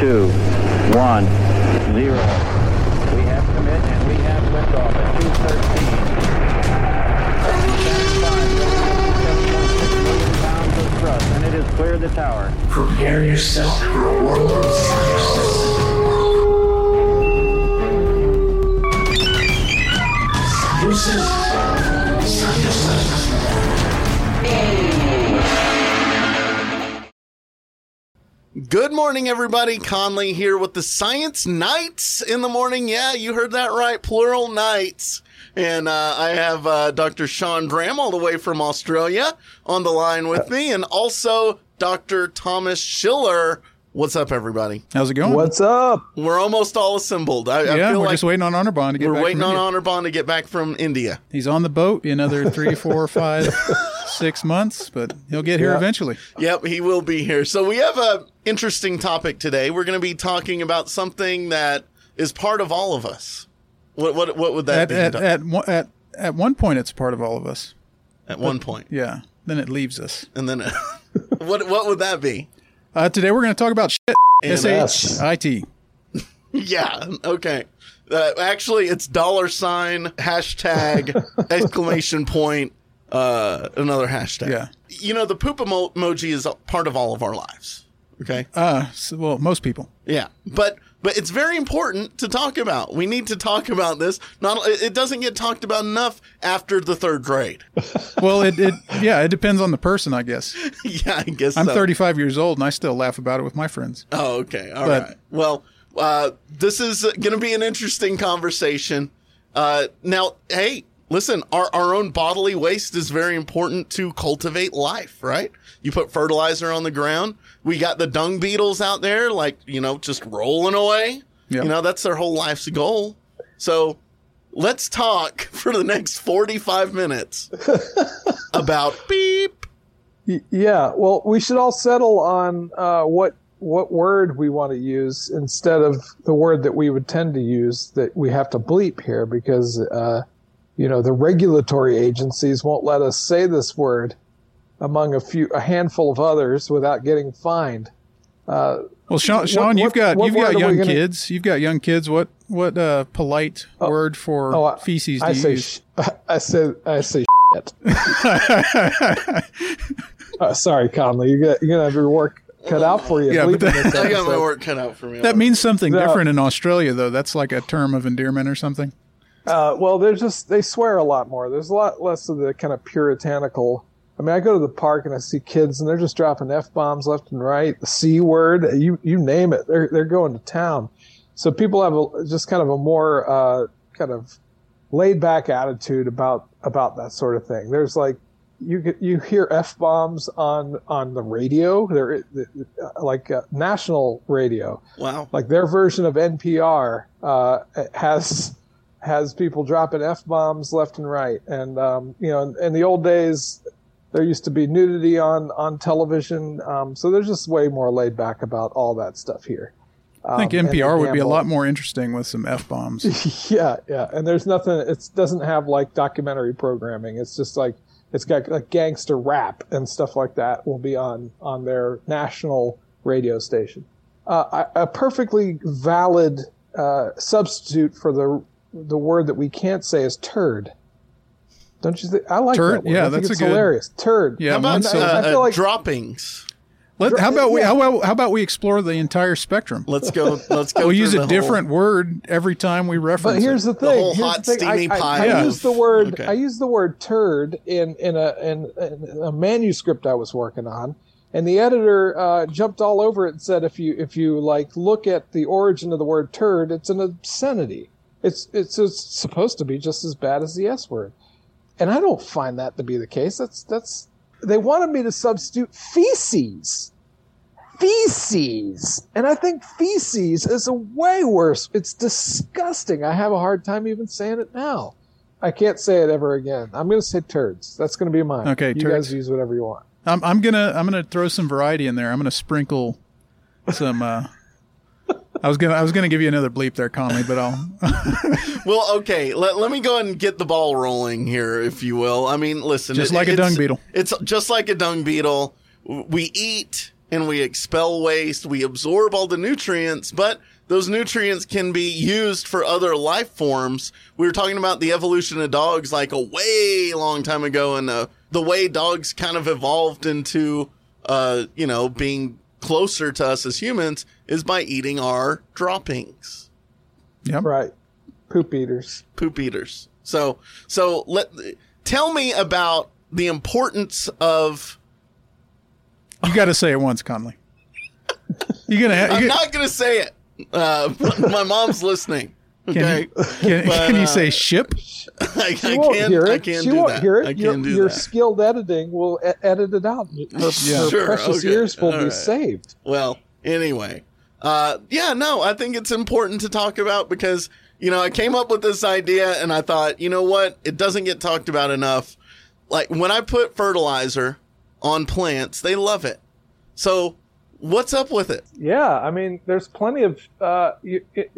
2, 1, 0. We have commit and we have liftoff at 2:13. 7.6 million pounds of thrust, and it has cleared the tower. Prepare yourself for a world of science. Good morning, everybody. Conley here with the Science Nights in the Morning. Yeah, you heard that right. Plural nights. And I have Dr. Sean Bram all the way from Australia on the line with me. And also Dr. Thomas Schiller. What's up, everybody? How's it going? What's up? We're almost all assembled. I feel like we're just waiting on Honor Bond to get back. We're waiting on Honor Bond to get back from India. He's on the boat in another 3, 4, 5, 6 months, but he'll get here eventually. Yep, he will be here. So we have an interesting topic today. We're going to be talking about something that is part of all of us. What would that be? At one point, it's part of all of us. At one point. Yeah. Then it leaves us. And then what would that be? Today we're going to talk about shit. S-H-I-T. Yeah, okay. Actually, it's $#, !, another hashtag. Yeah. You know, the poop emoji is part of all of our lives, okay? Well, most people. Yeah, but it's very important to talk about. We need to talk about this. It doesn't get talked about enough after the third grade. Well, it depends on the person, I guess. Yeah, I guess I'm 35 years old, and I still laugh about it with my friends. Oh, okay. All right. Well, this is going to be an interesting conversation. Now, hey, listen, our own bodily waste is very important to cultivate life, right? You put fertilizer on the ground. We got the dung beetles out there, like, you know, just rolling away. Yep. You know, that's their whole life's goal. So let's talk for the next 45 minutes about beep. Yeah. Well, we should all settle on what word we want to use instead of the word that we would tend to use that we have to bleep here because, you know, the regulatory agencies won't let us say this word among a handful of others without getting fined. Well, Sean, you've got young kids. What polite word for feces do you use? I say shit. Sorry, Conley, you're gonna have your work cut out for you. Yeah, but I got my work cut out for me. That means something different in Australia, though. That's like a term of endearment or something. Well, they swear a lot more. There's a lot less of the kind of puritanical. I mean, I go to the park and I see kids, and they're just dropping F-bombs left and right, the C word, you name it. They're going to town. So people have just kind of a more kind of laid-back attitude about that sort of thing. There's like, you hear F-bombs on the radio, they're like national radio. Wow. Like their version of NPR has people dropping F-bombs left and right. And, you know, in the old days, there used to be nudity on television, so there's just way more laid back about all that stuff here. I think NPR would be a lot more interesting with some F-bombs. yeah, and there's nothing. It doesn't have like documentary programming. It's just like it's got like gangster rap and stuff like that will be on their national radio station. A perfectly valid substitute for the word that we can't say is turd. Don't you think? I like turd, that one. Yeah, I think that's hilarious. Turd. Yeah, how about I feel like droppings? How about we explore the entire spectrum? Let's go. We'll use a different word every time we reference. But here's the thing. The whole hot steamy pie. I use the word. Okay. I use the word turd in a manuscript I was working on, and the editor jumped all over it and said, if you like look at the origin of the word turd, it's an obscenity. It's supposed to be just as bad as the S word. And I don't find that to be the case. That's they wanted me to substitute feces. And I think feces is a way worse. It's disgusting. I have a hard time even saying it now. I can't say it ever again. I'm going to say turds. That's going to be mine. Okay, you turds. Guys use whatever you want. I'm gonna throw some variety in there. I'm gonna sprinkle some. I was gonna give you another bleep there, Conley, but I'll. Well, okay. Let me go ahead and get the ball rolling here, if you will. I mean, listen, just like a dung beetle. It's just like a dung beetle. We eat. and we expel waste, we absorb all the nutrients, but those nutrients can be used for other life forms. We were talking about the evolution of dogs like a way long time ago, and the way dogs kind of evolved into, being closer to us as humans is by eating our droppings. Yeah, right. Poop eaters. So tell me about the importance of. You got to say it once, Conley. I'm not going to say it. My mom's listening. Okay. Can you say ship? I can't hear it. Your skilled editing will edit it out. Your precious ears will be saved. Well, anyway. I think it's important to talk about because, I came up with this idea and I thought, it doesn't get talked about enough. Like when I put fertilizer on plants, they love it. So what's up with it? Yeah, there's plenty of...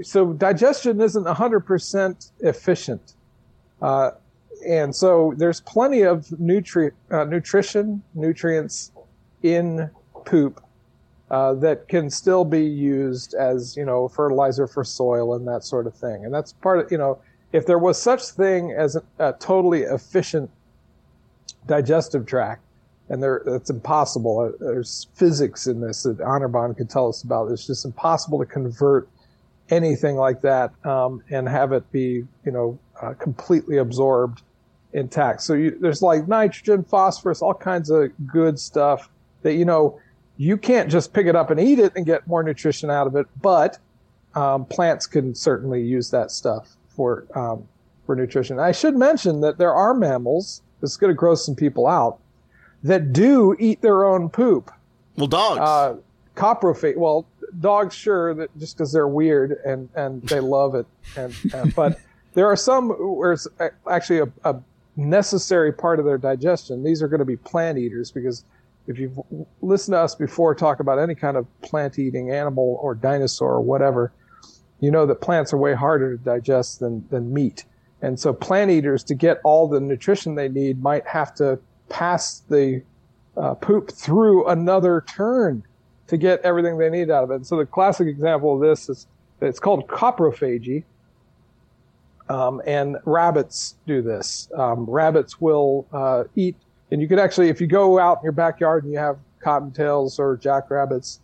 so digestion isn't 100% efficient. And so there's plenty of nutrients in poop that can still be used as, fertilizer for soil and that sort of thing. And that's part of, if there was such thing as a totally efficient digestive tract, and it's impossible. There's physics in this that Honor Bond could tell us about. It's just impossible to convert anything like that and have it be, completely absorbed intact. So there's like nitrogen, phosphorus, all kinds of good stuff that, you can't just pick it up and eat it and get more nutrition out of it. But plants can certainly use that stuff for nutrition. I should mention that there are mammals. This is going to gross some people out. That do eat their own poop. Well, dogs. Coprophagy. Well, dogs, sure, that just because they're weird and they love it. But there are some where it's actually a necessary part of their digestion. These are going to be plant eaters because if you've listened to us before talk about any kind of plant-eating animal or dinosaur or whatever, you know that plants are way harder to digest than meat. And so plant eaters, to get all the nutrition they need, might have to pass the poop through another turn to get everything they need out of it. And so the classic example of this is it's called coprophagy, and rabbits do this. Rabbits will eat, and you could actually, if you go out in your backyard and you have cottontails or jackrabbits,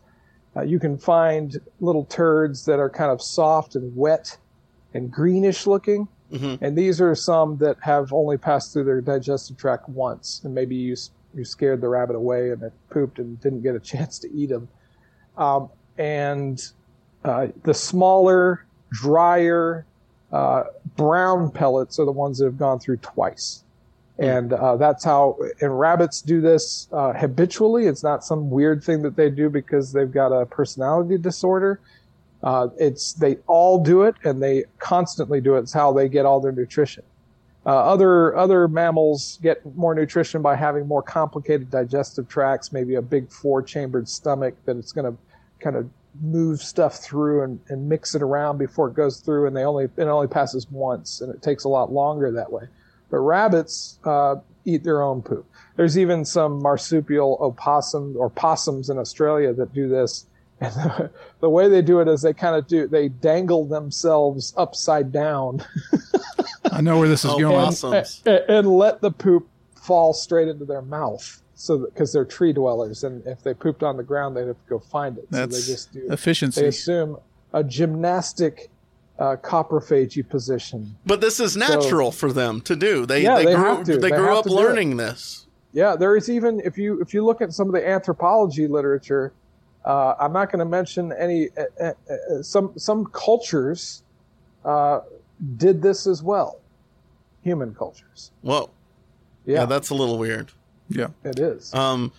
you can find little turds that are kind of soft and wet and greenish looking. Mm-hmm. And these are some that have only passed through their digestive tract once, and maybe you scared the rabbit away and it pooped and didn't get a chance to eat them. The smaller, drier, brown pellets are the ones that have gone through twice. And that's how – and rabbits do this habitually. It's not some weird thing that they do because they've got a personality disorder. They all do it, and they constantly do it. It's how they get all their nutrition. Other mammals get more nutrition by having more complicated digestive tracts, maybe a big 4-chambered stomach that it's going to kind of move stuff through and mix it around before it goes through, and it only passes once, and it takes a lot longer that way. But rabbits eat their own poop. There's even some marsupial possums in Australia that do this. And the way they do it is they dangle themselves upside down. I know where this is going. And let the poop fall straight into their mouth. So because they're tree dwellers, and if they pooped on the ground, they'd have to go find it. That's so they just do efficiency. They assume a gymnastic coprophagy position. But this is natural for them to do. They grew up learning this. Yeah, there is even if you look at some of the anthropology literature. I'm not going to mention any. Some cultures did this as well. Human cultures. Whoa. Yeah, that's a little weird. Yeah, it is.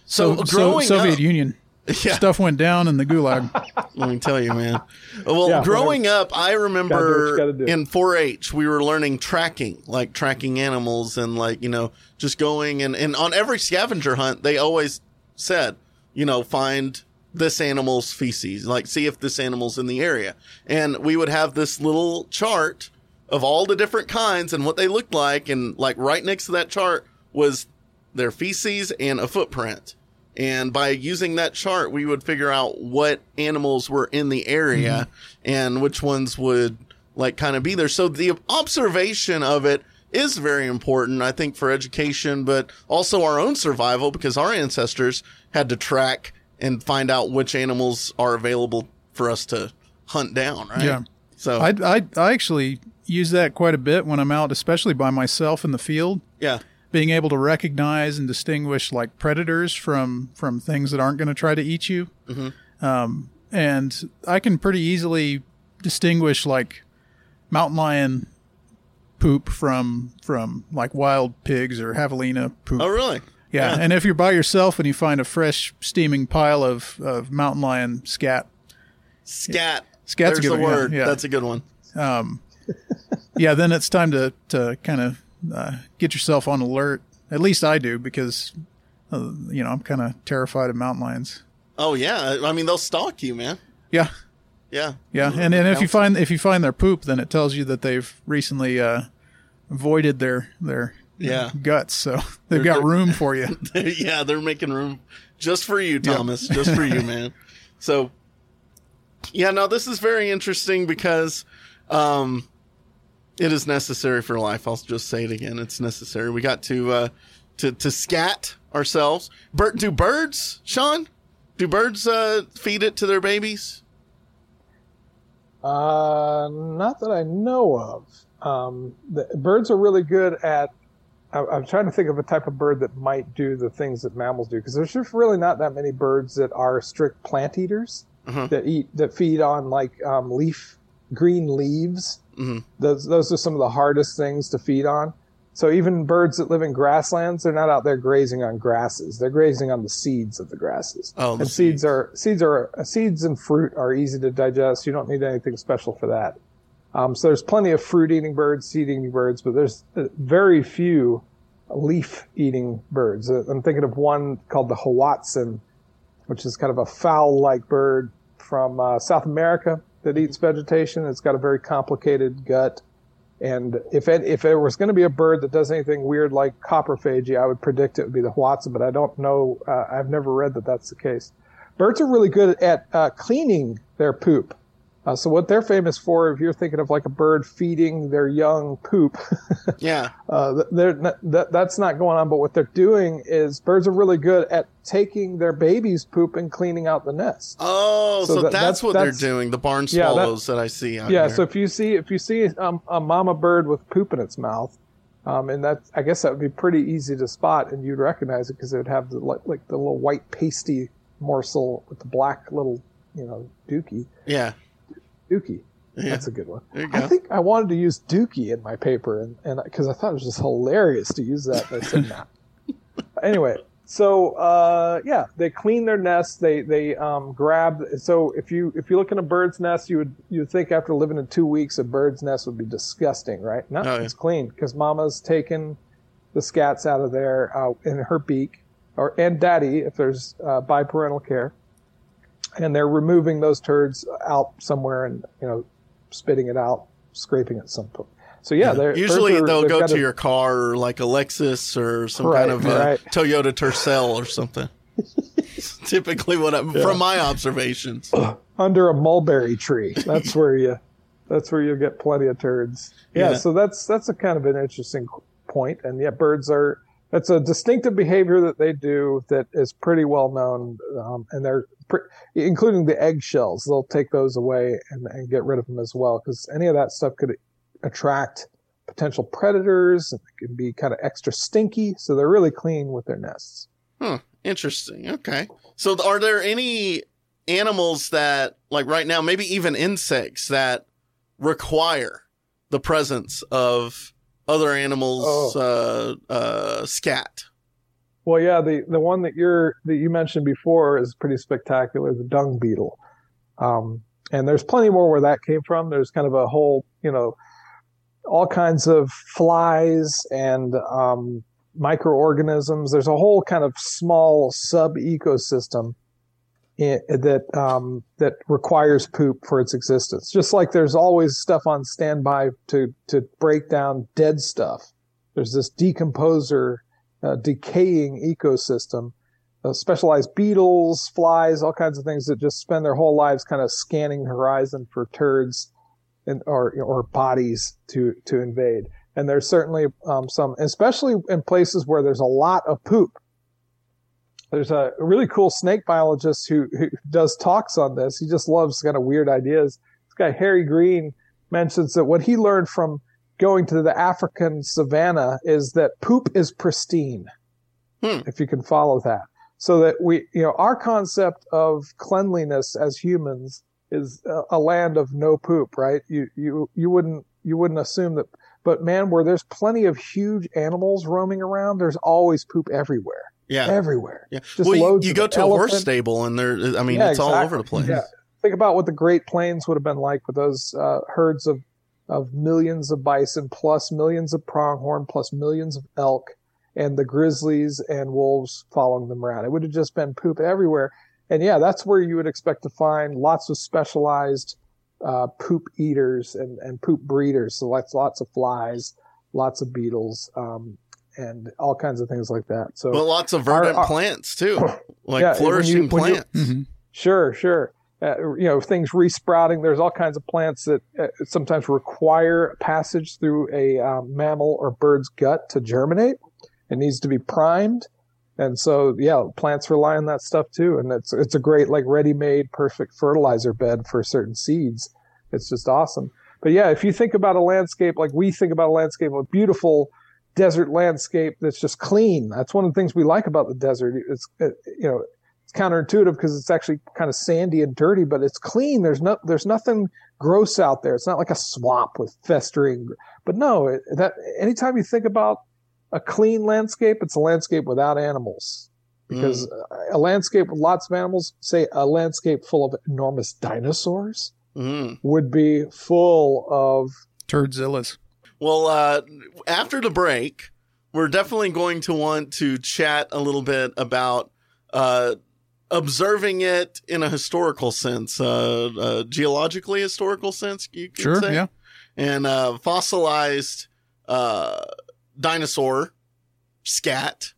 So Soviet Union stuff went down in the gulag. Let me tell you, man. Well, growing up, I remember in 4-H we were learning tracking, like tracking animals, and like just going and on every scavenger hunt they always said, find this animal's feces, like see if this animal's in the area. And we would have this little chart of all the different kinds and what they looked like. And like right next to that chart was their feces and a footprint. And by using that chart, we would figure out what animals were in the area and which ones would like kind of be there. So the observation of it is very important, I think, for education, but also our own survival, because our ancestors had to track and find out which animals are available for us to hunt down, right? Yeah. So I actually use that quite a bit when I'm out, especially by myself in the field. Yeah. Being able to recognize and distinguish like predators from things that aren't going to try to eat you. Mm-hmm. And I can pretty easily distinguish like mountain lion poop from like wild pigs or javelina poop. Oh, really? Yeah. And if you're by yourself and you find a fresh steaming pile of mountain lion scat. Scat. Scat's a good word. Yeah. That's a good one. Yeah, then it's time to kind of get yourself on alert. At least I do, because, you know, I'm kind of terrified of mountain lions. Oh, yeah. I mean, they'll stalk you, man. Yeah. Yeah. Yeah. And if you find their poop, then it tells you that they've recently voided their guts. So they've got room for you. Yeah. They're making room just for you, Thomas. Yeah. Just for you, man. So, yeah, no, this is very interesting because it is necessary for life. I'll just say it again. It's necessary. We got to scat ourselves. Do birds, Sean? Do birds feed it to their babies? Not that I know of. The birds are really good at. I'm trying to think of a type of bird that might do the things that mammals do, because there's just really not that many birds that are strict plant eaters that feed on like green leaves. Mm-hmm. Those are some of the hardest things to feed on. So even birds that live in grasslands, they're not out there grazing on grasses. They're grazing on the seeds of the grasses. Oh, and seeds and fruit are easy to digest. You don't need anything special for that. So there's plenty of fruit-eating birds, seed-eating birds, but there's very few leaf-eating birds. I'm thinking of one called the Hoatzin, which is kind of a fowl-like bird from South America that eats vegetation. It's got a very complicated gut. And if there was going to be a bird that does anything weird like coprophagy, I would predict it would be the Hoatzin, but I don't know. I've never read that that's the case. Birds are really good at cleaning their poop. So what they're famous for, if you're thinking of like a bird feeding their young poop, that's not going on. But what they're doing is birds are really good at taking their baby's poop and cleaning out the nest. Oh, so that's what they're doing. The barn swallows that I see out there. So if you see a mama bird with poop in its mouth, and I guess that would be pretty easy to spot, and you'd recognize it because it would have the little white pasty morsel with the black little dookie. Yeah. Dookie. Yeah. That's a good one. I think I wanted to use dookie in my paper, and because I thought it was just hilarious to use that. I said, nah. Anyway, so, they clean their nest. They grab. So if you look in a bird's nest, you would think after living in 2 weeks, a bird's nest would be disgusting, right? No, it's clean because mama's taken the scats out of there in her beak, and daddy, if there's biparental care. And they're removing those turds out somewhere and, spitting it out, scraping at some point. So, usually they'll go to your car or like a Lexus or some kind of Toyota Tercel or something. Typically from my observations. Under a mulberry tree. That's where you'll get plenty of turds. Yeah. So that's a kind of an interesting point. And birds are, that's a distinctive behavior that they do that is pretty well known. And they're, including the eggshells, they'll take those away and get rid of them as well, because any of that stuff could attract potential predators and it can be kind of extra stinky. So they're really clean with their nests. Huh. Interesting. Okay. So are there any animals that, like right now, maybe even insects that require the presence of other animals' scat? Well, yeah, the one that you mentioned before is pretty spectacular, the dung beetle. And there's plenty more where that came from. There's kind of a whole, all kinds of flies and microorganisms. There's a whole kind of small sub-ecosystem that requires poop for its existence. Just like there's always stuff on standby to break down dead stuff. There's this decaying ecosystem specialized beetles, flies, all kinds of things that just spend their whole lives kind of scanning the horizon for turds and or bodies to invade. And there's certainly some, especially in places where there's a lot of poop. There's a really cool snake biologist who does talks on this. He just loves kind of weird ideas. This guy, Harry Green, mentions that what he learned from going to the African savanna is that poop is pristine, if you can follow that. So that we, you know, our concept of cleanliness as humans is a land of no poop, right? You wouldn't assume that, but man, where there's plenty of huge animals roaming around, there's always poop everywhere. Yeah, everywhere. Yeah, just loads. You go to a horse stable, and there, I mean, it's all over the place. Yeah. Think about what the Great Plains would have been like with those herds of millions of bison, plus millions of pronghorn, plus millions of elk, and the grizzlies and wolves following them around. It would have just been poop everywhere. And yeah, that's where you would expect to find lots of specialized poop eaters and poop breeders. So lots of flies, lots of beetles, and all kinds of things like that. So, but lots of verdant plants too, like flourishing plants. Sure. Things resprouting. There's all kinds of plants that sometimes require passage through a mammal or bird's gut to germinate. It needs to be primed. And so, yeah, plants rely on that stuff too. And it's a great, like, ready-made, perfect fertilizer bed for certain seeds. It's just awesome. But yeah, if you think about a landscape, like we think about a landscape, a beautiful desert landscape that's just clean. That's one of the things we like about the desert. It's counterintuitive because it's actually kind of sandy and dirty, but it's clean. There's nothing gross out there. It's not like a swamp with festering. But no, anytime you think about a clean landscape, it's a landscape without animals, because a landscape with lots of animals, say a landscape full of enormous dinosaurs, would be full of turdzillas. Well, after the break, we're definitely going to want to chat a little bit about observing it in a historical sense, geologically historical sense, you could say. Yeah. And fossilized dinosaur scat,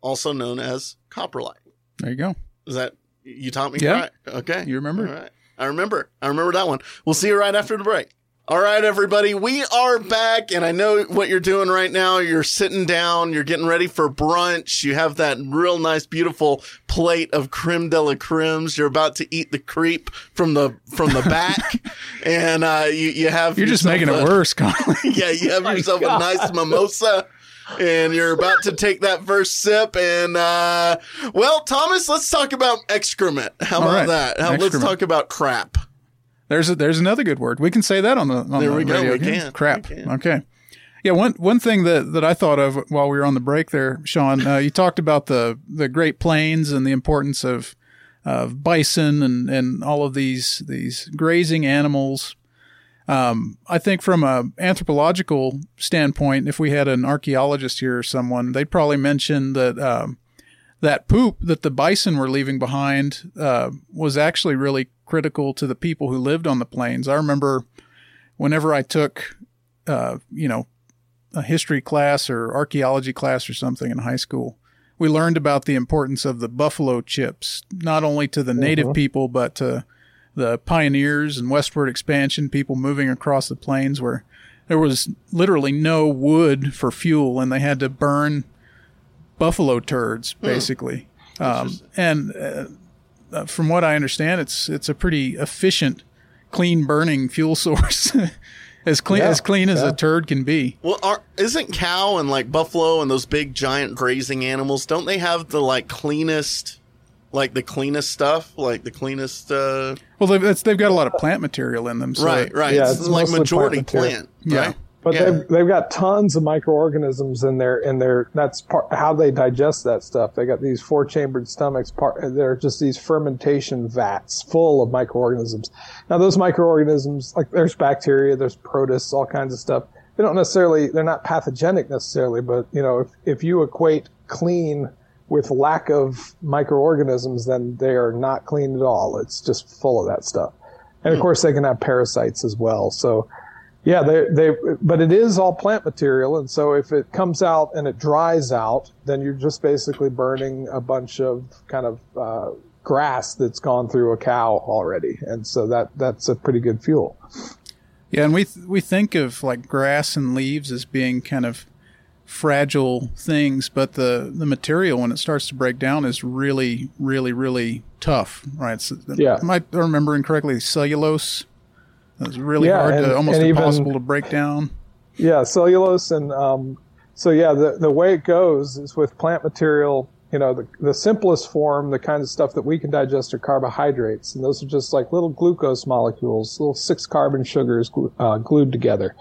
also known as coprolite. There you go. Is that, you taught me? Yeah. Right? Okay. You remember? All right. I remember that one. We'll see you right after the break. All right, everybody, we are back, and I know what you're doing right now. You're sitting down, you're getting ready for brunch. You have that real nice, beautiful plate of creme de la cremes. You're about to eat the crepe from the back, and you have you're just making it worse, Conley. Yeah, you have yourself a nice mimosa, and you're about to take that first sip. And Thomas, let's talk about excrement. How about that? Let's talk about crap. There's another good word. We can say that on the radio. We can. Crap. We can. Okay. Yeah, one thing that I thought of while we were on the break there, Sean, you talked about the Great Plains and the importance of bison and all of these grazing animals. I think from an anthropological standpoint, if we had an archaeologist here or someone, they'd probably mention that that poop that the bison were leaving behind was actually really critical to the people who lived on the plains. I remember whenever I took, a history class or archaeology class or something in high school, we learned about the importance of the buffalo chips, not only to the native people, but to the pioneers and westward expansion, people moving across the plains where there was literally no wood for fuel and they had to burn buffalo turds, basically. And from what I understand, it's a pretty efficient, clean burning fuel source, as clean as a turd can be. Well, isn't cow and like buffalo and those big giant grazing animals? Don't they have the cleanest stuff? Like the cleanest. Well, they've got a lot of plant material in them. So right. Yeah, it's like majority plant. Right? Yeah. But they've got tons of microorganisms in there, and that's how they digest that stuff. They got these four-chambered stomachs. They're just these fermentation vats full of microorganisms. Now, those microorganisms, like there's bacteria, there's protists, all kinds of stuff. They're not pathogenic necessarily, but if you equate clean with lack of microorganisms, then they are not clean at all. It's just full of that stuff, and of course they can have parasites as well. So. Yeah, but it is all plant material, and so if it comes out and it dries out, then you're just basically burning a bunch of kind of grass that's gone through a cow already, and so that's a pretty good fuel. Yeah, and we think of like grass and leaves as being kind of fragile things, but the material when it starts to break down is really, really, really tough, right? So, yeah. Am I remembering correctly? Cellulose. It's really hard to almost impossible to break down. Yeah, cellulose. And the way it goes is with plant material, you know, the simplest form, the kind of stuff that we can digest are carbohydrates. And those are just like little glucose molecules, little 6-carbon sugars glued together.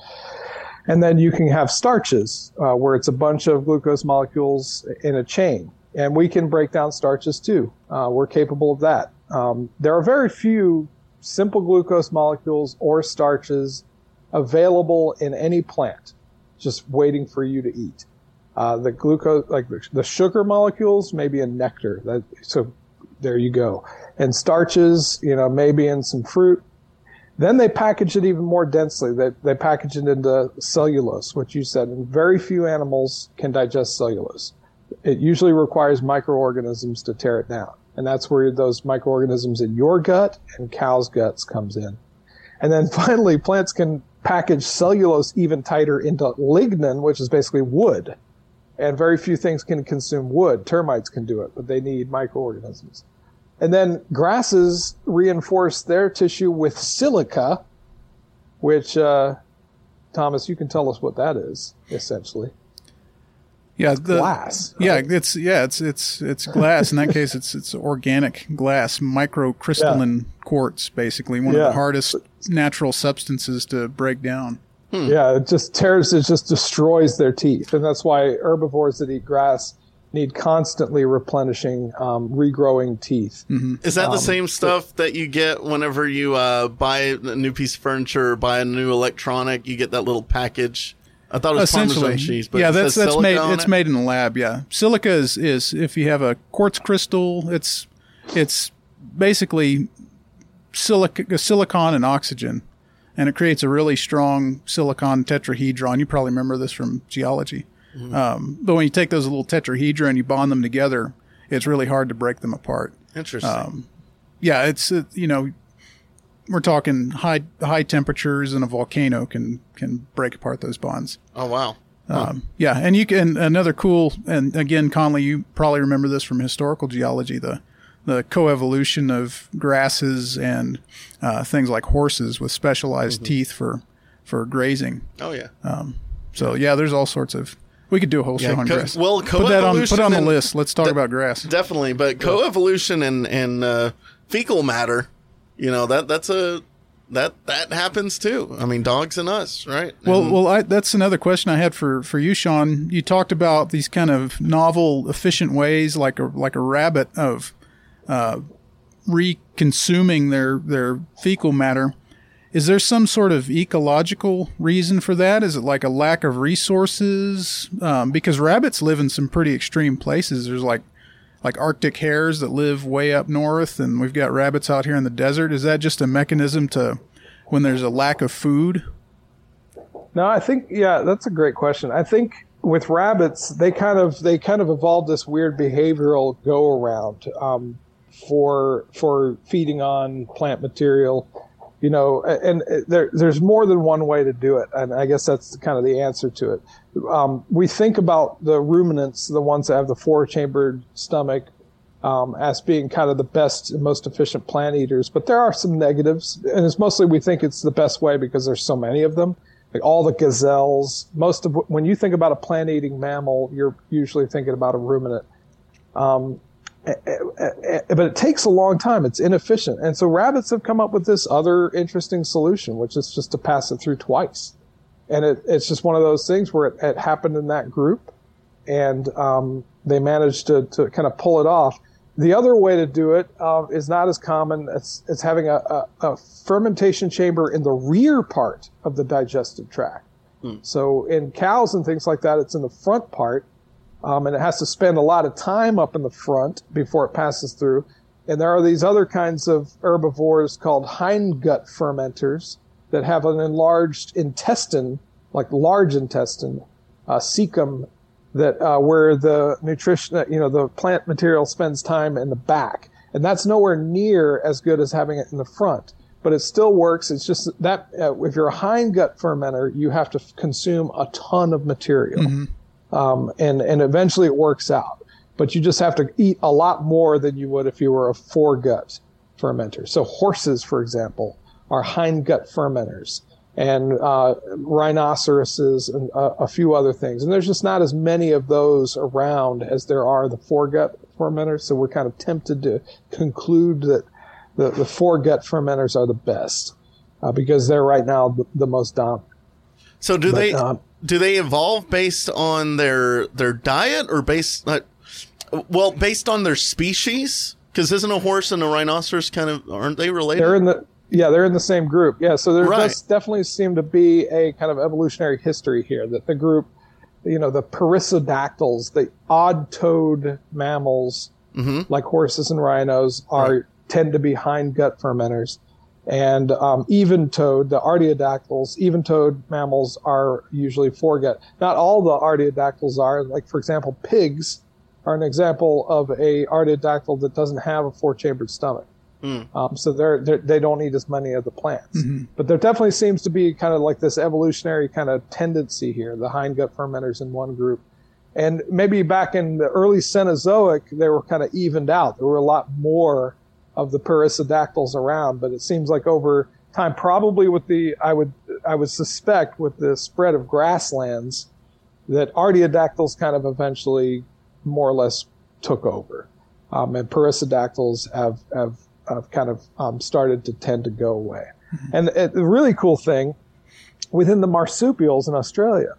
And then you can have starches where it's a bunch of glucose molecules in a chain. And we can break down starches too. We're capable of that. There are very few simple glucose molecules or starches available in any plant, just waiting for you to eat. The glucose, like the sugar molecules, maybe in nectar. So there you go. And starches, you know, maybe in some fruit. Then they package it even more densely. They package it into cellulose, which you said, and very few animals can digest cellulose. It usually requires microorganisms to tear it down. And that's where those microorganisms in your gut and cow's guts comes in. And then finally, plants can package cellulose even tighter into lignin, which is basically wood. And very few things can consume wood. Termites can do it, but they need microorganisms. And then grasses reinforce their tissue with silica, which, Thomas, you can tell us what that is, essentially. Yeah, glass. Yeah, right? it's glass. In that case, it's organic glass, microcrystalline quartz, basically one of the hardest natural substances to break down. Yeah, it just destroys their teeth, and that's why herbivores that eat grass need constantly replenishing, regrowing teeth. Mm-hmm. Is that the same stuff that you get whenever you buy a new piece of furniture, or buy a new electronic? You get that little package. I thought it was Parmesan cheese, but yeah, that's made. It's made in the lab. Yeah, silica is if you have a quartz crystal, it's basically silicon and oxygen, and it creates a really strong silicon tetrahedron. You probably remember this from geology. Mm-hmm. But when you take those little tetrahedra and you bond them together, it's really hard to break them apart. Interesting. We're talking high temperatures, and a volcano can break apart those bonds. Oh, wow. And you can, another cool, and again, Conley, you probably remember this from historical geology, the coevolution of grasses and things like horses with specialized teeth for grazing. Oh, yeah. There's all sorts of... We could do a whole show on grass. Well, coevolution... Put on the list. Let's talk about grass. Definitely, but coevolution and fecal matter... You know, that happens too. I mean, dogs and us, right? That's another question I had for you, Sean. You talked about these kind of novel, efficient ways, like a rabbit, of reconsuming their fecal matter. Is there some sort of ecological reason for that? Is it like a lack of resources? Because rabbits live in some pretty extreme places. There's like Arctic hares that live way up north, and we've got rabbits out here in the desert. Is that just a mechanism to when there's a lack of food? No, I think, that's a great question. I think with rabbits, they kind of evolved this weird behavioral go around, for feeding on plant material, you know, and there's more than one way to do it. And I guess that's kind of the answer to it. We think about the ruminants, the ones that have the 4-chambered stomach, as being kind of the best and most efficient plant eaters. But there are some negatives, and it's mostly we think it's the best way because there's so many of them. Like all the gazelles, when you think about a plant-eating mammal, you're usually thinking about a ruminant. But it takes a long time. It's inefficient. And so rabbits have come up with this other interesting solution, which is just to pass it through twice. And it's just one of those things where it happened in that group, and they managed to kind of pull it off. The other way to do it is not as common. It's having a fermentation chamber in the rear part of the digestive tract. So in cows and things like that, it's in the front part, and it has to spend a lot of time up in the front before it passes through. And there are these other kinds of herbivores called hindgut fermenters, that have an enlarged intestine, like large intestine, cecum, that where the nutrition, you know, the plant material spends time in the back. And that's nowhere near as good as having it in the front, but it still works. It's just that if you're a hindgut fermenter, you have to consume a ton of material, mm-hmm. and eventually it works out. But you just have to eat a lot more than you would if you were a foregut fermenter. So horses, for example, are hindgut fermenters, and rhinoceroses and a few other things. And there's just not as many of those around as there are the foregut fermenters. So we're kind of tempted to conclude that the foregut fermenters are the best because they're right now the most dominant. So do they evolve based on their diet or based on their species? Because isn't a horse and a rhinoceros kind of, aren't they related? They're in the same group. Yeah, so there does definitely seem to be a kind of evolutionary history here that the group, you know, the perissodactyls, the odd-toed mammals mm-hmm. like horses and rhinos tend to be hindgut fermenters, and even-toed, the artiodactyls, even-toed mammals are usually foregut. Not all the artiodactyls are. Like, for example, pigs are an example of a artiodactyl that doesn't have a four-chambered stomach. Mm. So they don't eat as many of the plants. Mm-hmm. But there definitely seems to be kind of like this evolutionary kind of tendency here, the hindgut fermenters in one group. And maybe back in the early Cenozoic, they were kind of evened out. There were a lot more of the perissodactyls around, but it seems like over time, probably with the, I would suspect with the spread of grasslands, that artiodactyls kind of eventually more or less took over. And perissodactyls have kind of started to tend to go away. And the really cool thing within the marsupials in Australia,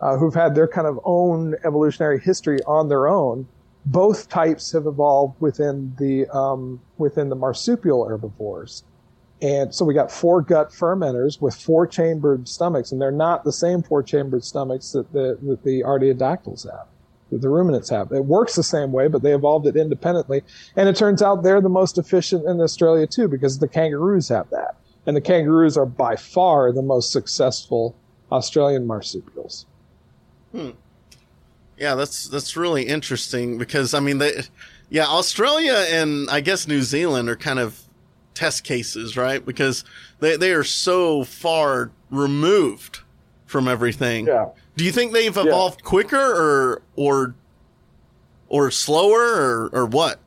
who've had their kind of own evolutionary history on their own, both types have evolved within the marsupial herbivores. And so we got foregut fermenters with four-chambered stomachs, and they're not the same four-chambered stomachs that the artiodactyls have, that the ruminants have. It works the same way, but they evolved it independently. And it turns out they're the most efficient in Australia too, because the kangaroos have that. And the kangaroos are by far the most successful Australian marsupials. Hmm. Yeah, that's really interesting because, I mean, Australia and I guess New Zealand are kind of test cases, right? Because they are so far removed from everything. Yeah. Do you think they've evolved quicker or slower or what?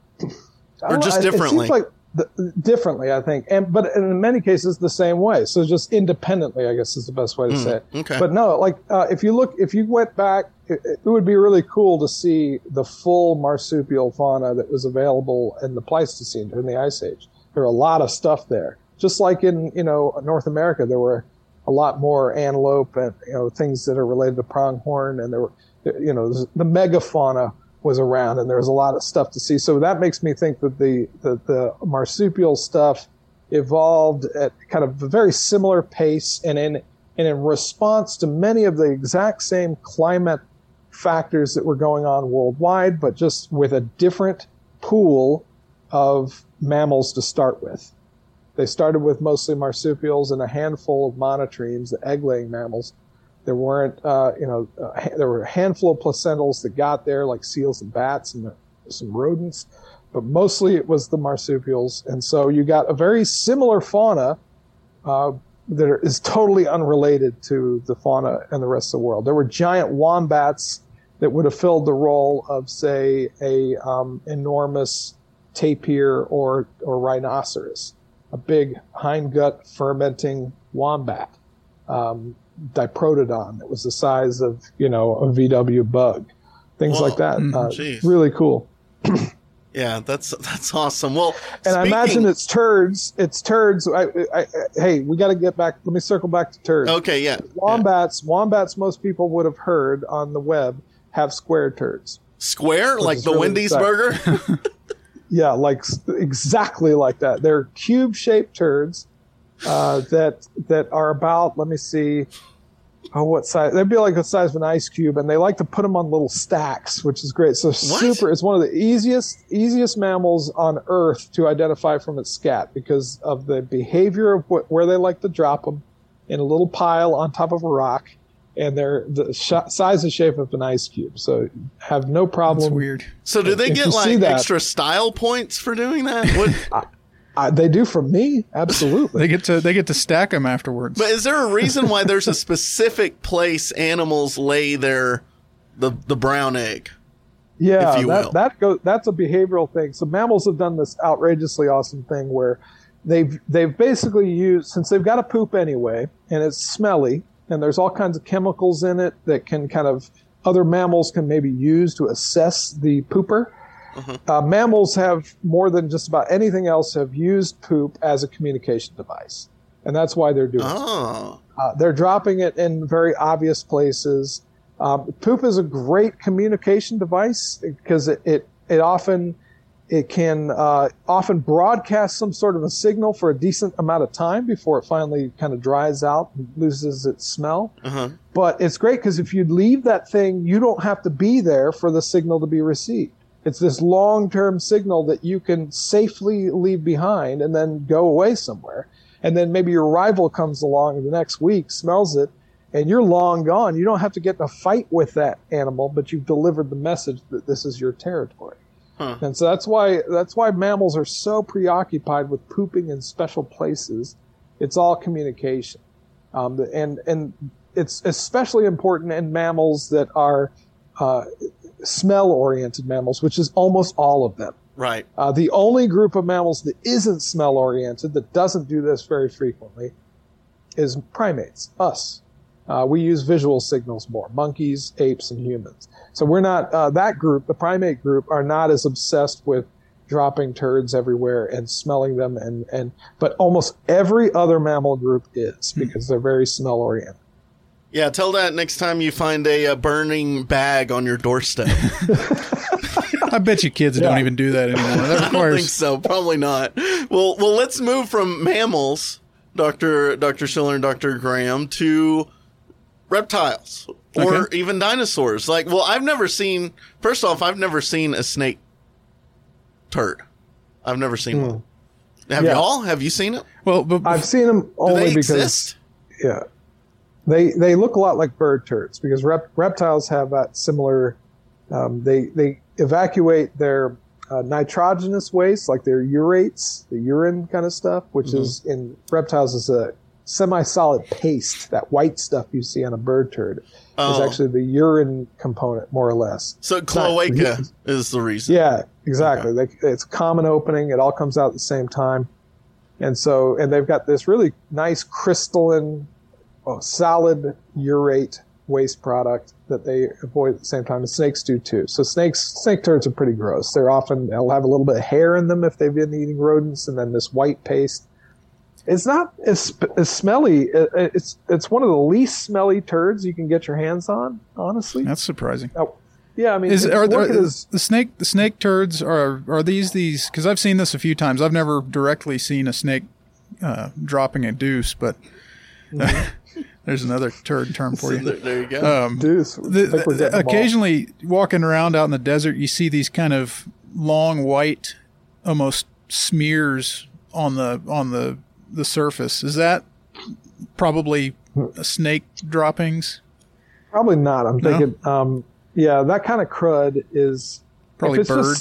Or just differently? It seems like differently, I think. But in many cases, the same way. So just independently, I guess, is the best way to say it. Okay. But no, like if you went back, it would be really cool to see the full marsupial fauna that was available in the Pleistocene, during the Ice Age. There were a lot of stuff there. Just like in, you know, North America, there were a lot more antelope and, you know, things that are related to pronghorn, and there were, you know, the megafauna was around, and there was a lot of stuff to see. So that makes me think that the marsupial stuff evolved at kind of a very similar pace, and in response to many of the exact same climate factors that were going on worldwide, but just with a different pool of mammals to start with. They started with mostly marsupials and a handful of monotremes, the egg-laying mammals. There weren't, there were a handful of placentals that got there, like seals and bats and some rodents, but mostly it was the marsupials. And so you got a very similar fauna that is totally unrelated to the fauna in the rest of the world. There were giant wombats that would have filled the role of, say, a enormous tapir or rhinoceros, a big hindgut fermenting wombat. Diprotodon that was the size of, you know, a VW bug, things like that. Really cool. Yeah, that's awesome. Well, and I imagine it's turds. Hey, we got to get back. Let me circle back to turds. Okay, yeah. Wombats. Most people would have heard on the web have square turds. Square, like the really Wendy's burger. Yeah, like exactly like that. They're cube-shaped turds. That are about, let me see, what size? They'd be like the size of an ice cube, and they like to put them on little stacks, which is great. So it's one of the easiest mammals on Earth to identify from its scat because of the behavior of where they like to drop them, in a little pile on top of a rock, and they're the size and shape of an ice cube. So have no problem. That's weird. So do they get like extra style points for doing that? What? They do from me, absolutely. They get to stack them afterwards. But is there a reason why there's a specific place animals lay their the brown egg? Yeah, that's a behavioral thing. So mammals have done this outrageously awesome thing where they've basically used, since they've got to poop anyway, and it's smelly, and there's all kinds of chemicals in it that can kind of other mammals can maybe use to assess the pooper. Mammals have, more than just about anything else, have used poop as a communication device. And that's why they're doing it. They're dropping it in very obvious places. Poop is a great communication device because it can often broadcast some sort of a signal for a decent amount of time before it finally kind of dries out and loses its smell. But it's great because if you leave that thing, you don't have to be there for the signal to be received. It's this long-term signal that you can safely leave behind and then go away somewhere. And then maybe your rival comes along in the next week, smells it, and you're long gone. You don't have to get in a fight with that animal, but you've delivered the message that this is your territory. And so that's why mammals are so preoccupied with pooping in special places. It's all communication. And it's especially important in mammals that are smell-oriented mammals, which is almost all of them. Right. The only group of mammals that isn't smell-oriented, that doesn't do this very frequently, is primates, us. We use visual signals more, monkeys, apes, and humans. So we're not, that group, the primate group, are not as obsessed with dropping turds everywhere and smelling them, but almost every other mammal group is, because they're very smell-oriented. Yeah, tell that next time you find a burning bag on your doorstep. I bet you kids don't even do that anymore. I don't think so. Probably not. Well, let's move from mammals, Dr. Schiller and Dr. Graham, to reptiles or even dinosaurs. Like, I've never seen a snake turd. I've never seen one. Have y'all? Have you seen it? Well, but I've seen them only because exist? Yeah. They look a lot like bird turds because reptiles have that similar. They evacuate their nitrogenous waste, like their urates, the urine kind of stuff, which is in reptiles is a semi-solid paste. That white stuff you see on a bird turd is actually the urine component, more or less. So cloaca is the reason. Yeah, exactly. Okay. It's a common opening. It all comes out at the same time, and they've got this really nice crystalline. Solid urate waste product that they avoid at the same time. And snakes do too. So snake turds are pretty gross. They'll have a little bit of hair in them if they've been eating rodents, and then this white paste. It's not as smelly. It's one of the least smelly turds you can get your hands on. Honestly, that's surprising. Yeah, I mean, the snake turds are these because I've seen this a few times. I've never directly seen a snake dropping a deuce, but. There's another turd term for you. There you go. Deuce. Occasionally walking around out in the desert, you see these kind of long white, almost smears on the surface. Is that probably snake droppings? Probably not. I'm thinking, that kind of crud is probably bird.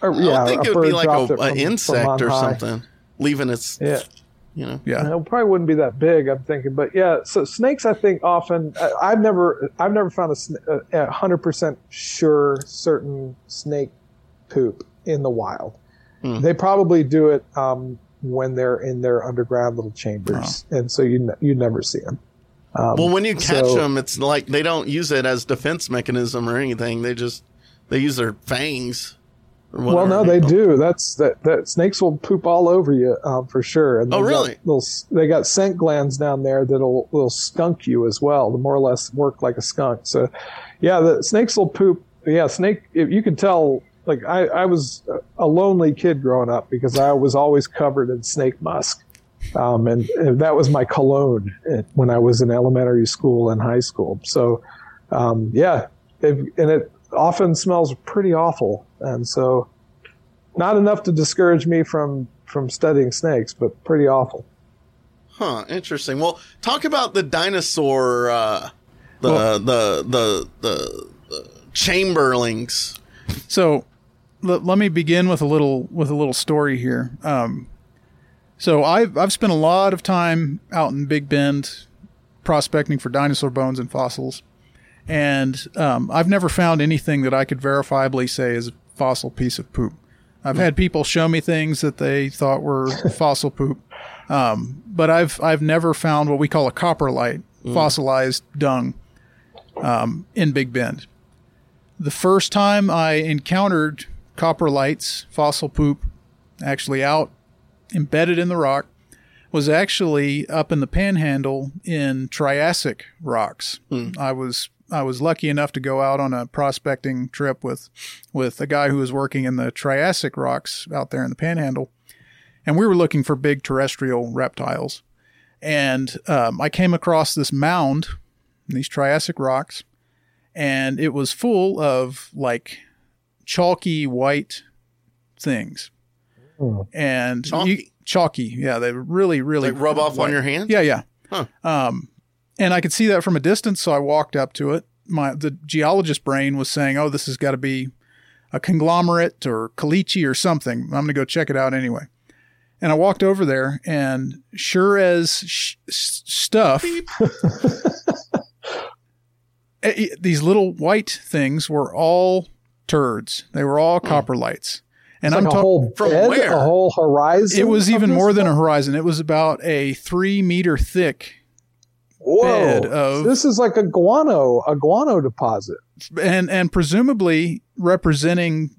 I think it would be like an insect or something, leaving its. Yeah. It probably wouldn't be that big, I'm thinking, but so snakes, I think often I've never found a 100% certain snake poop in the wild. They probably do it when they're in their underground little chambers, and so you never see them. When you catch them, it's like they don't use it as defense mechanism or anything. They use their fangs. Well, no, they do. That snakes will poop all over you for sure. And really? They got scent glands down there that'll skunk you as well. They more or less work like a skunk. So, the snakes will poop. Yeah, snake. If you can tell, like I was a lonely kid growing up because I was always covered in snake musk, and that was my cologne when I was in elementary school and high school. So, and it often smells pretty awful. And so not enough to discourage me from studying snakes, but pretty awful. Huh, interesting. Well, talk about the dinosaur, the chamberlings. So let me begin with a little story here. So I've spent a lot of time out in Big Bend prospecting for dinosaur bones and fossils. And I've never found anything that I could verifiably say is a fossil piece of poop. I've had people show me things that they thought were fossil poop. But I've never found what we call a coprolite, fossilized dung, in Big Bend. The first time I encountered coprolites, fossil poop, actually out embedded in the rock, was actually up in the Panhandle in Triassic rocks. I was lucky enough to go out on a prospecting trip with a guy who was working in the Triassic rocks out there in the Panhandle. And we were looking for big terrestrial reptiles. And I came across this mound in these Triassic rocks, and it was full of like chalky white things. And chalky. Yeah. They really, really like rub off on your hand. Yeah. Yeah. Huh. And I could see that from a distance. So I walked up to it. The geologist brain was saying, oh, this has got to be a conglomerate or caliche or something. I'm going to go check it out anyway. And I walked over there, and sure as stuff, these little white things were all turds. They were all coprolites. And it's a whole horizon. It was even more than a horizon. It was about a 3 meter thick bed of. This is like a guano deposit, and presumably representing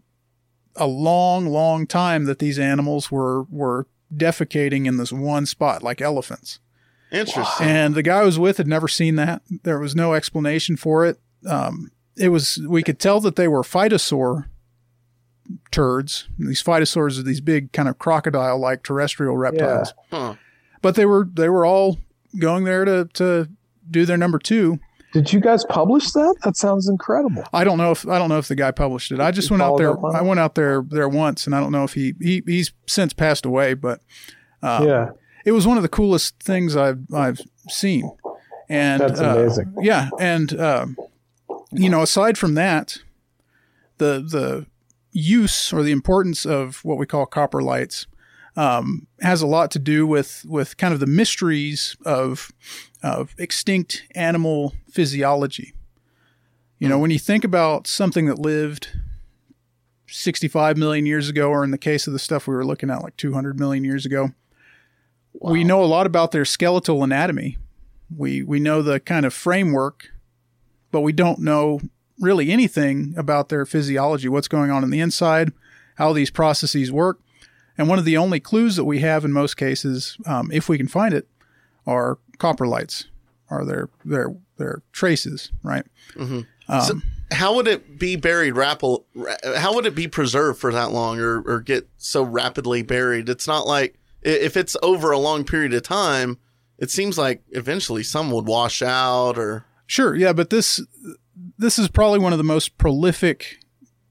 a long, long time that these animals were defecating in this one spot, like elephants. Interesting. And the guy I was with had never seen that. There was no explanation for it. We could tell that they were phytosaur turds. These phytosaurs are these big kind of crocodile-like terrestrial reptiles. Yeah. Huh. But they were all going there to do their number two. Did you guys publish that? That sounds incredible. I don't know if the guy published it. I just went out there. I went out there once, and I don't know if he's since passed away, but yeah, it was one of the coolest things I've seen. And that's amazing. Yeah, and aside from that, the use or the importance of what we call coprolites has a lot to do with kind of the mysteries of extinct animal physiology. You know, when you think about something that lived 65 million years ago, or in the case of the stuff we were looking at, like 200 million years ago, we know a lot about their skeletal anatomy. We know the kind of framework, but we don't know really anything about their physiology, what's going on in the inside, how these processes work. And one of the only clues that we have in most cases, if we can find it, are coprolites, are their traces, right? Mm-hmm. So how would it be buried? How would it be preserved for that long, or get so rapidly buried? It's not like if it's over a long period of time, it seems like eventually some would wash out, or sure, yeah. But this is probably one of the most prolific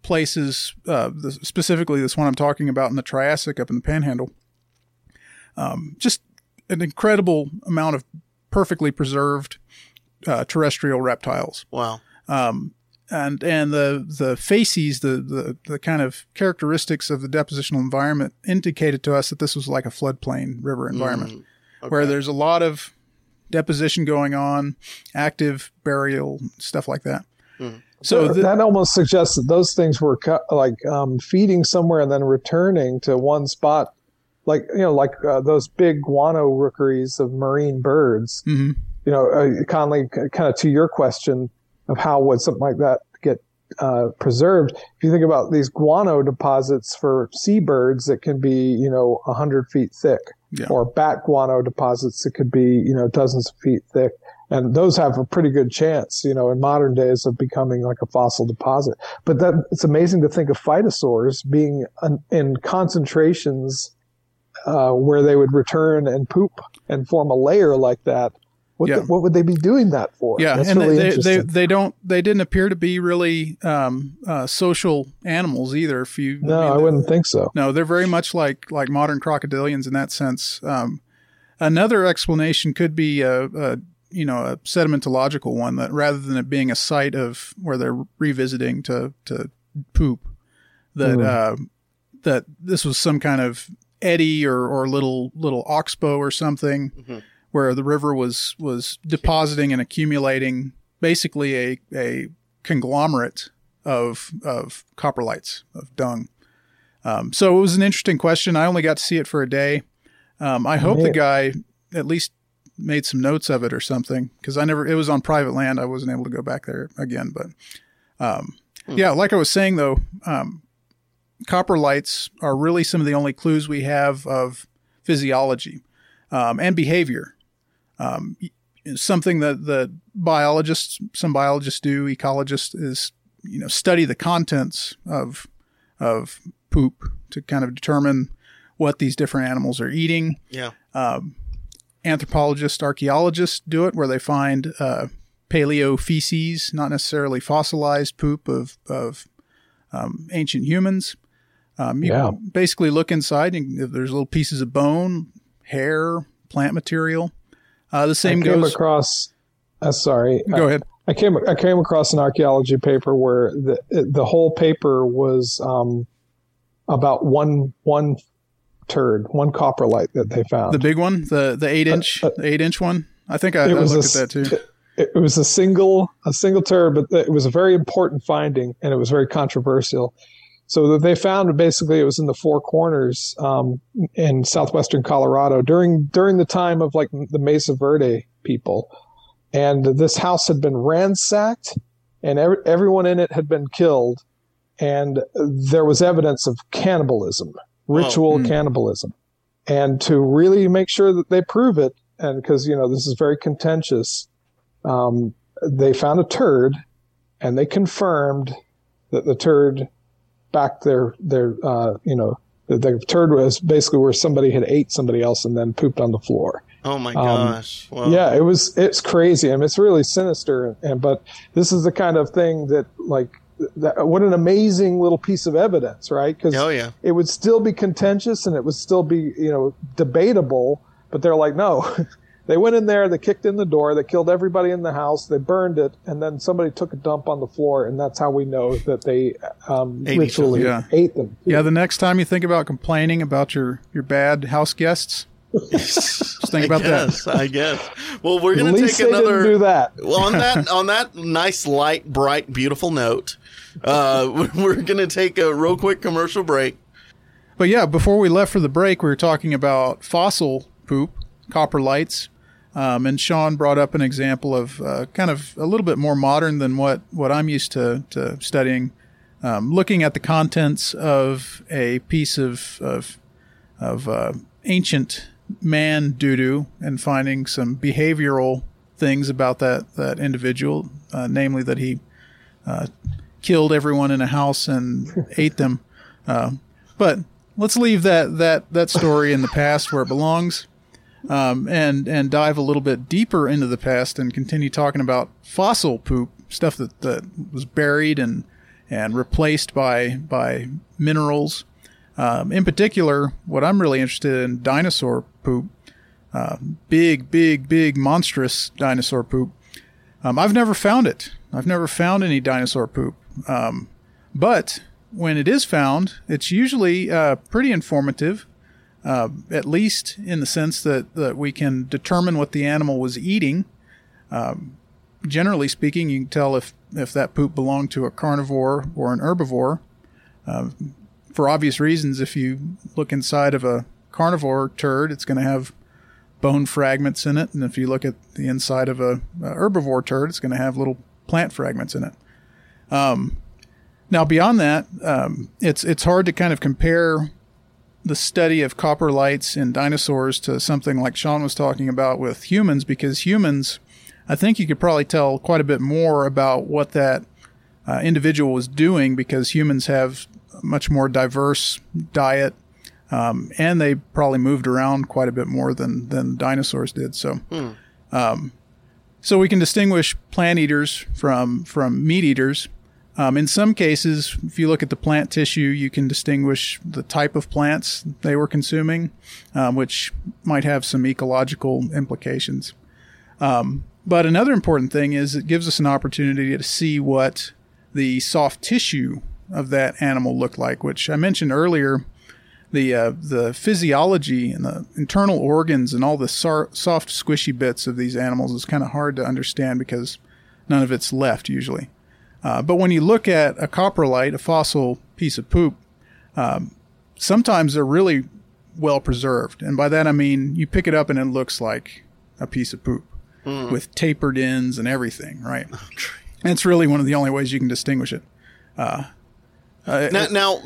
places, specifically this one I'm talking about in the Triassic up in the Panhandle. Just an incredible amount of perfectly preserved terrestrial reptiles. Wow. And the facies, the kind of characteristics of the depositional environment indicated to us that this was like a floodplain river environment, okay, where there's a lot of deposition going on, active burial, stuff like that. So that almost suggests that those things were feeding somewhere and then returning to one spot, those big guano rookeries of marine birds. Mm-hmm. You know, Conley, kind of to your question of how would something like that get preserved? If you think about these guano deposits for seabirds, that can be 100 feet thick, yeah, or bat guano deposits that could be dozens of feet thick. And those have a pretty good chance, in modern days of becoming like a fossil deposit. But it's amazing to think of phytosaurs being in concentrations where they would return and poop and form a layer like that. What would they be doing that for? Yeah, that's really interesting. They didn't appear to be really social animals either. I wouldn't think so. No, they're very much like modern crocodilians in that sense. Another explanation could be a sedimentological one, that rather than it being a site of where they're revisiting to poop, that that this was some kind of eddy or little oxbow or something, mm-hmm. where the river was depositing and accumulating basically a conglomerate of coprolites, of dung. So it was an interesting question. I only got to see it for a day. I hope the guy at least made some notes of it or something, because it was on private land. I wasn't able to go back there again. But like I was saying, though, coprolites are really some of the only clues we have of physiology and behavior. Something that some biologists do, ecologists, is study the contents of poop to kind of determine what these different animals are eating. Yeah. Anthropologists, archaeologists do it, where they find paleo feces, not necessarily fossilized poop of ancient humans. You can basically look inside, and there's little pieces of bone, hair, plant material. Go ahead. I came across an archaeology paper where the whole paper was about one turd, one coprolite that they found. The big one, the 8-inch, one. I think I looked at that too. It was a single turd, but it was a very important finding, and it was very controversial. So that they found, basically, it was in the Four Corners in southwestern Colorado during the time of like the Mesa Verde people. And this house had been ransacked, and everyone in it had been killed. And there was evidence of cannibalism, ritual cannibalism. And to really make sure that they prove it, and because, this is very contentious, they found a turd, and they confirmed that the turd back the turd was basically where somebody had ate somebody else and then pooped on the floor. Oh my gosh. Wow. Yeah, it's crazy. I mean, it's really sinister. But this is the kind of thing that, like, what an amazing little piece of evidence, right? Because it would still be contentious, and it would still be, debatable, but they're like, no, they went in there, they kicked in the door, they killed everybody in the house, they burned it, and then somebody took a dump on the floor, and that's how we know that they ritually ate them. Yeah, the next time you think about complaining about your bad house guests, just think about that. I guess. Well, we're going to take another. Do that. Well, on that nice, light, bright, beautiful note, we're going to take a real quick commercial break. But yeah, before we left for the break, we were talking about fossil poop, coprolites, and Sean brought up an example of kind of a little bit more modern than what I'm used to studying, looking at the contents of a piece of ancient man doo-doo and finding some behavioral things about that individual, namely that he killed everyone in a house and ate them. But let's leave that story in the past where it belongs, and dive a little bit deeper into the past and continue talking about fossil poop, stuff that was buried and replaced by minerals. In particular, what I'm really interested in, dinosaur poop, big, monstrous dinosaur poop. I've never found it. I've never found any dinosaur poop. But when it is found, it's usually pretty informative, at least in the sense that we can determine what the animal was eating. Generally speaking, you can tell if that poop belonged to a carnivore or an herbivore. For obvious reasons, if you look inside of a carnivore turd, it's going to have bone fragments in it. And if you look at the inside of a herbivore turd, it's going to have little plant fragments in it. Now, beyond that, it's hard to kind of compare the study of coprolites in dinosaurs to something like Sean was talking about with humans, because humans, I think you could probably tell quite a bit more about what that individual was doing, because humans have much more diverse diet, and they probably moved around quite a bit more than dinosaurs did. So, so we can distinguish plant eaters from meat eaters, In some cases, if you look at the plant tissue, you can distinguish the type of plants they were consuming, which might have some ecological implications. But another important thing is it gives us an opportunity to see what the soft tissue of that animal looked like, which I mentioned earlier. The physiology and the internal organs and all the soft, squishy bits of these animals is kind of hard to understand because none of it's left usually. But when you look at a coprolite, a fossil piece of poop, sometimes they're really well preserved. And by that, I mean, you pick it up and it looks like a piece of poop with tapered ends and everything, right? And it's really one of the only ways you can distinguish it. Now,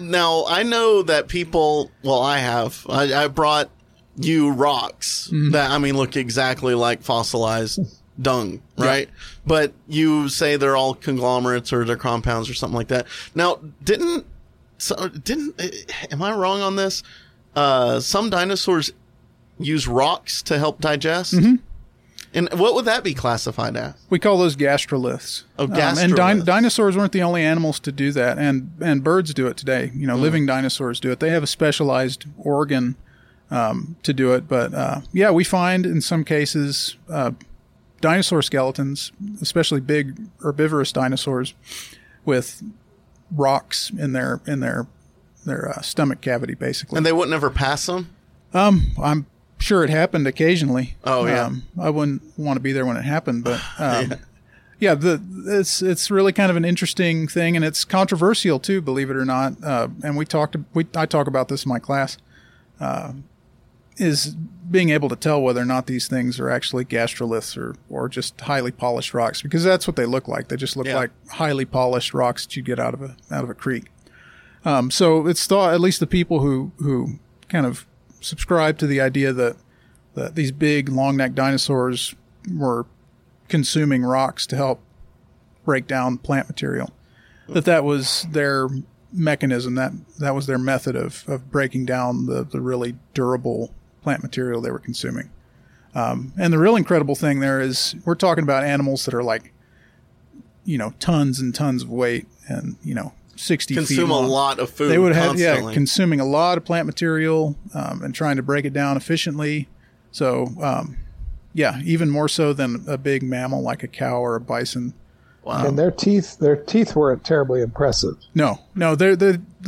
I know that people, well, I have, I brought you rocks that, I mean, look exactly like fossilized dung, right? Yeah. But you say they're all conglomerates or they're compounds or something like that. Now, am I wrong on this? Some dinosaurs use rocks to help digest. Mm-hmm. And what would that be classified as? We call those gastroliths. Oh, gastroliths. And dinosaurs weren't the only animals to do that, and birds do it today. You know, living dinosaurs do it. They have a specialized organ to do it. But, yeah, we find in some cases dinosaur skeletons, especially big herbivorous dinosaurs, with rocks in their stomach cavity, basically. And they wouldn't ever pass them? I'm sure it happened occasionally. Oh, yeah. I wouldn't want to be there when it happened, but yeah, it's really kind of an interesting thing, and it's controversial too, believe it or not. And I talk about this in my class, is being able to tell whether or not these things are actually gastroliths or just highly polished rocks, because that's what they look like. They just look like highly polished rocks that you get out of a creek. So it's thought, at least the people who kind of subscribe to the idea that these big long-necked dinosaurs were consuming rocks to help break down plant material, that was their mechanism, that was their method of breaking down the really durable plant material they were consuming. And the real incredible thing there is we're talking about animals that are like, you know, tons and tons of weight and, you know, 60 consume feet long. A lot of food. They would have consuming a lot of plant material and trying to break it down efficiently. So even more so than a big mammal like a cow or a bison. Wow. And their teeth weren't terribly impressive. No, the big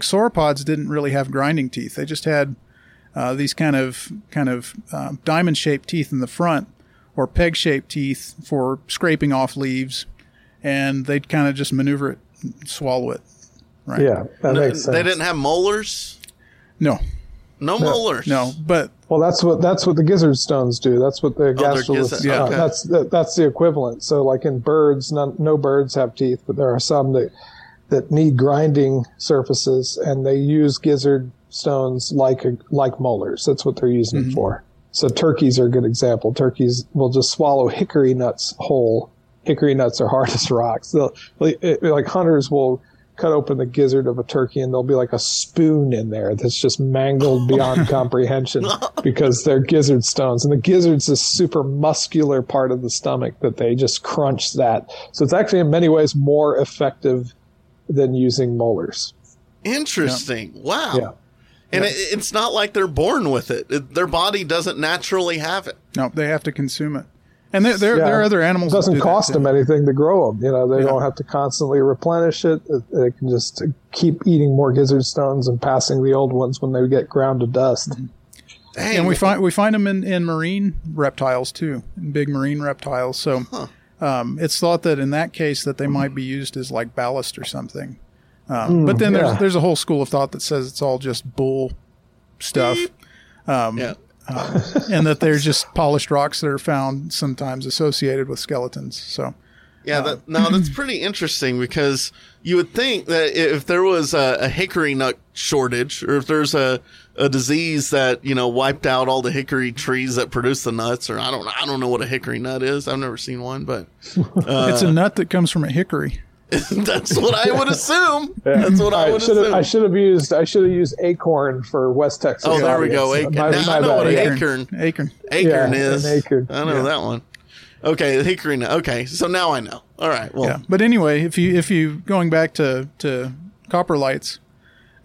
sauropods didn't really have grinding teeth. They just had these kind of diamond shaped teeth in the front, or peg shaped teeth for scraping off leaves, and they'd kind of just maneuver it. Swallow it, right? Yeah, that makes sense. They didn't have molars? No molars. No, but that's what the gizzard stones do. That's what the gastroliths do. Yeah. Okay. That's the equivalent. So, like in birds, no birds have teeth, but there are some that need grinding surfaces, and they use gizzard stones like molars. That's what they're using it for. So, turkeys are a good example. Turkeys will just swallow hickory nuts whole. Hickory nuts are hard as rocks. Like hunters will cut open the gizzard of a turkey and there'll be like a spoon in there that's just mangled beyond comprehension because they're gizzard stones. And the gizzard's this super muscular part of the stomach that they just crunch that. So it's actually in many ways more effective than using molars. Interesting. Yeah. Wow. Yeah. And it's not like they're born with it. Their body doesn't naturally have it. No, they have to consume it. And there are other animals. It doesn't cost them anything to grow them. You know, they don't have to constantly replenish it. They can just keep eating more gizzard stones and passing the old ones when they get ground to dust. Dang. And we find them in marine reptiles too, in big marine reptiles. So it's thought that in that case that they might be used as like ballast or something. But then there's a whole school of thought that says it's all just bull stuff. And that they're just polished rocks that are found sometimes associated with skeletons. So, that's pretty interesting, because you would think that if there was a hickory nut shortage, or if there's a disease that, you know, wiped out all the hickory trees that produce the nuts, or I don't know what a hickory nut is. I've never seen one, but it's a nut that comes from a hickory. That's what I would assume. Yeah. That's what I would assume. I should have used acorn for West Texas. Oh, there we go. Acorn. I know what an acorn is. An acorn. I know that one. Okay, the hickory nut. Okay, so now I know. All right. Well, yeah. But anyway, if you going back to coprolites,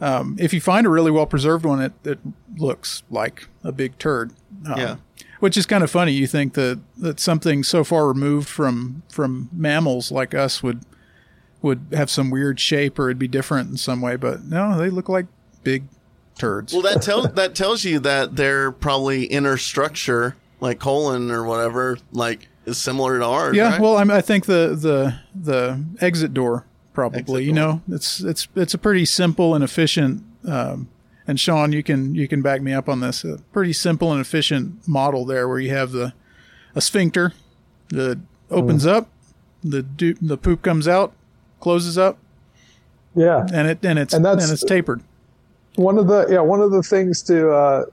if you find a really well preserved one, it looks like a big turd. Yeah. Which is kind of funny. You think that something so far removed from mammals like us would have some weird shape, or it'd be different in some way, but no, they look like big turds. Well, that tells you that their probably inner structure, like colon or whatever, like is similar to ours. Yeah, right? Well, I think the exit door probably. Exit door. You know, it's a pretty simple and efficient. And Sean, you can back me up on this. A pretty simple and efficient model there, where you have a sphincter that opens up, the poop comes out, closes up. Yeah, and it's tapered. One of the things to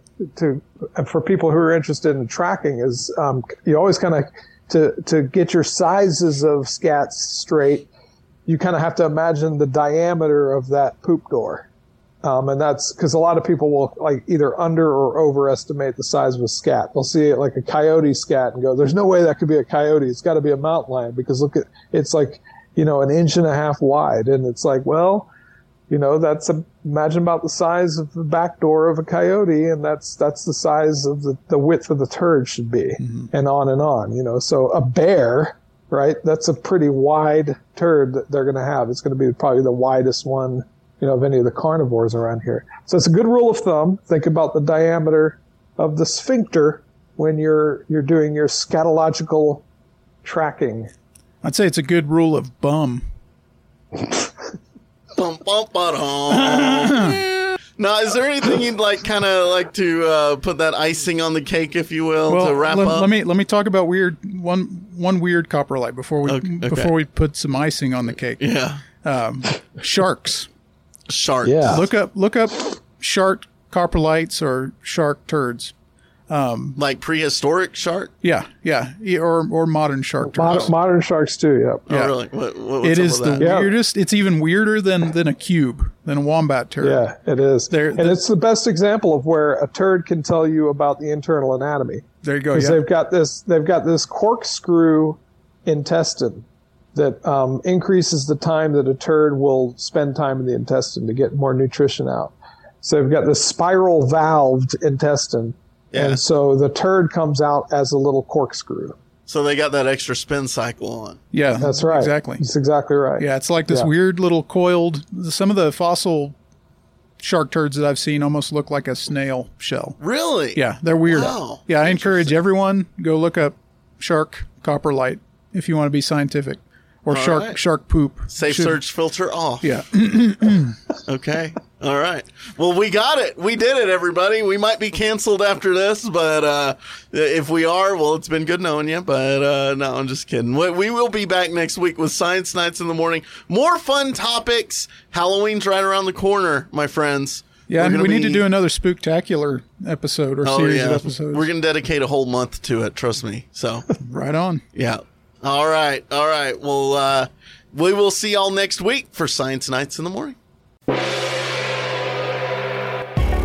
for people who are interested in tracking is you always kind of to get your sizes of scats straight. You kind of have to imagine the diameter of that poop door, and that's because a lot of people will like either under or overestimate the size of a scat. They'll see it like a coyote scat and go, "There's no way that could be a coyote. It's got to be a mountain lion because look at it's like." You know, 1.5 inches wide. And it's like, well, you know, imagine about the size of the back door of a coyote. And that's the size of the width of the turd should be, mm-hmm. And on, you know, so a bear, right. That's a pretty wide turd that they're going to have. It's going to be probably the widest one, you know, of any of the carnivores around here. So it's a good rule of thumb. Think about the diameter of the sphincter when you're doing your scatological tracking. I'd say it's a good rule of bum. Now, is there anything you'd like to put that icing on the cake, if you will, to wrap up? Let me talk about one weird coprolite before we put some icing on the cake. Yeah, sharks. Sharks. Yeah. Look up shark coprolites or shark turds. Like prehistoric shark? Yeah. Or modern shark turds. Modern sharks too, yep. Yeah. Oh, really? What's it is the weirdest. It's even weirder than a cube, than a wombat turd. Yeah, it is. It's the best example of where a turd can tell you about the internal anatomy. There you go, yeah. They've got this corkscrew intestine that increases the time that a turd will spend time in the intestine to get more nutrition out. So they've got this spiral valved intestine. Yeah. And so the turd comes out as a little corkscrew. So they got that extra spin cycle on. Yeah, that's right. Exactly. That's exactly right. Yeah, it's like this weird little coiled. Some of the fossil shark turds that I've seen almost look like a snail shell. Really? Yeah, they're weird. Wow. Yeah, I encourage everyone, go look up shark coprolite if you want to be scientific. Or all shark right. Shark poop. Safe search filter off. Yeah. Okay. All right. Well, we got it. We did it, everybody. We might be canceled after this, but if we are, well, it's been good knowing you. But no, I'm just kidding. We will be back next week with Science Nights in the Morning. More fun topics. Halloween's right around the corner, my friends. Yeah, and we need to do another spooktacular episode or series of episodes. We're going to dedicate a whole month to it. Trust me. So right on. Yeah. All right. Well, we will see y'all next week for Science Nights in the Morning.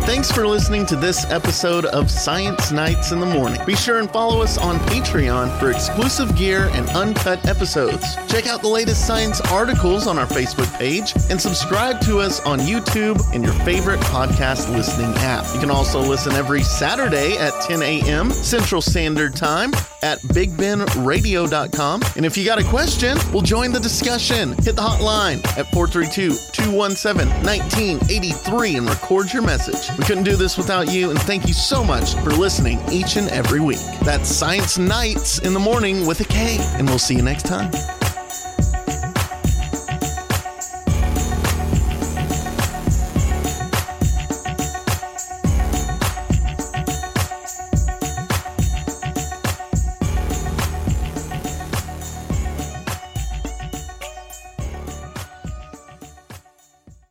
Thanks for listening to this episode of Science Nights in the Morning. Be sure and follow us on Patreon for exclusive gear and uncut episodes. Check out the latest science articles on our Facebook page and subscribe to us on YouTube and your favorite podcast listening app. You can also listen every Saturday at 10 a.m. Central Standard Time at BigBenRadio.com. And if you got a question, we'll join the discussion. Hit the hotline at 432-217-1983 and record your message. We couldn't do this without you, and thank you so much for listening each and every week. That's Science Nights in the Morning with a K, and we'll see you next time.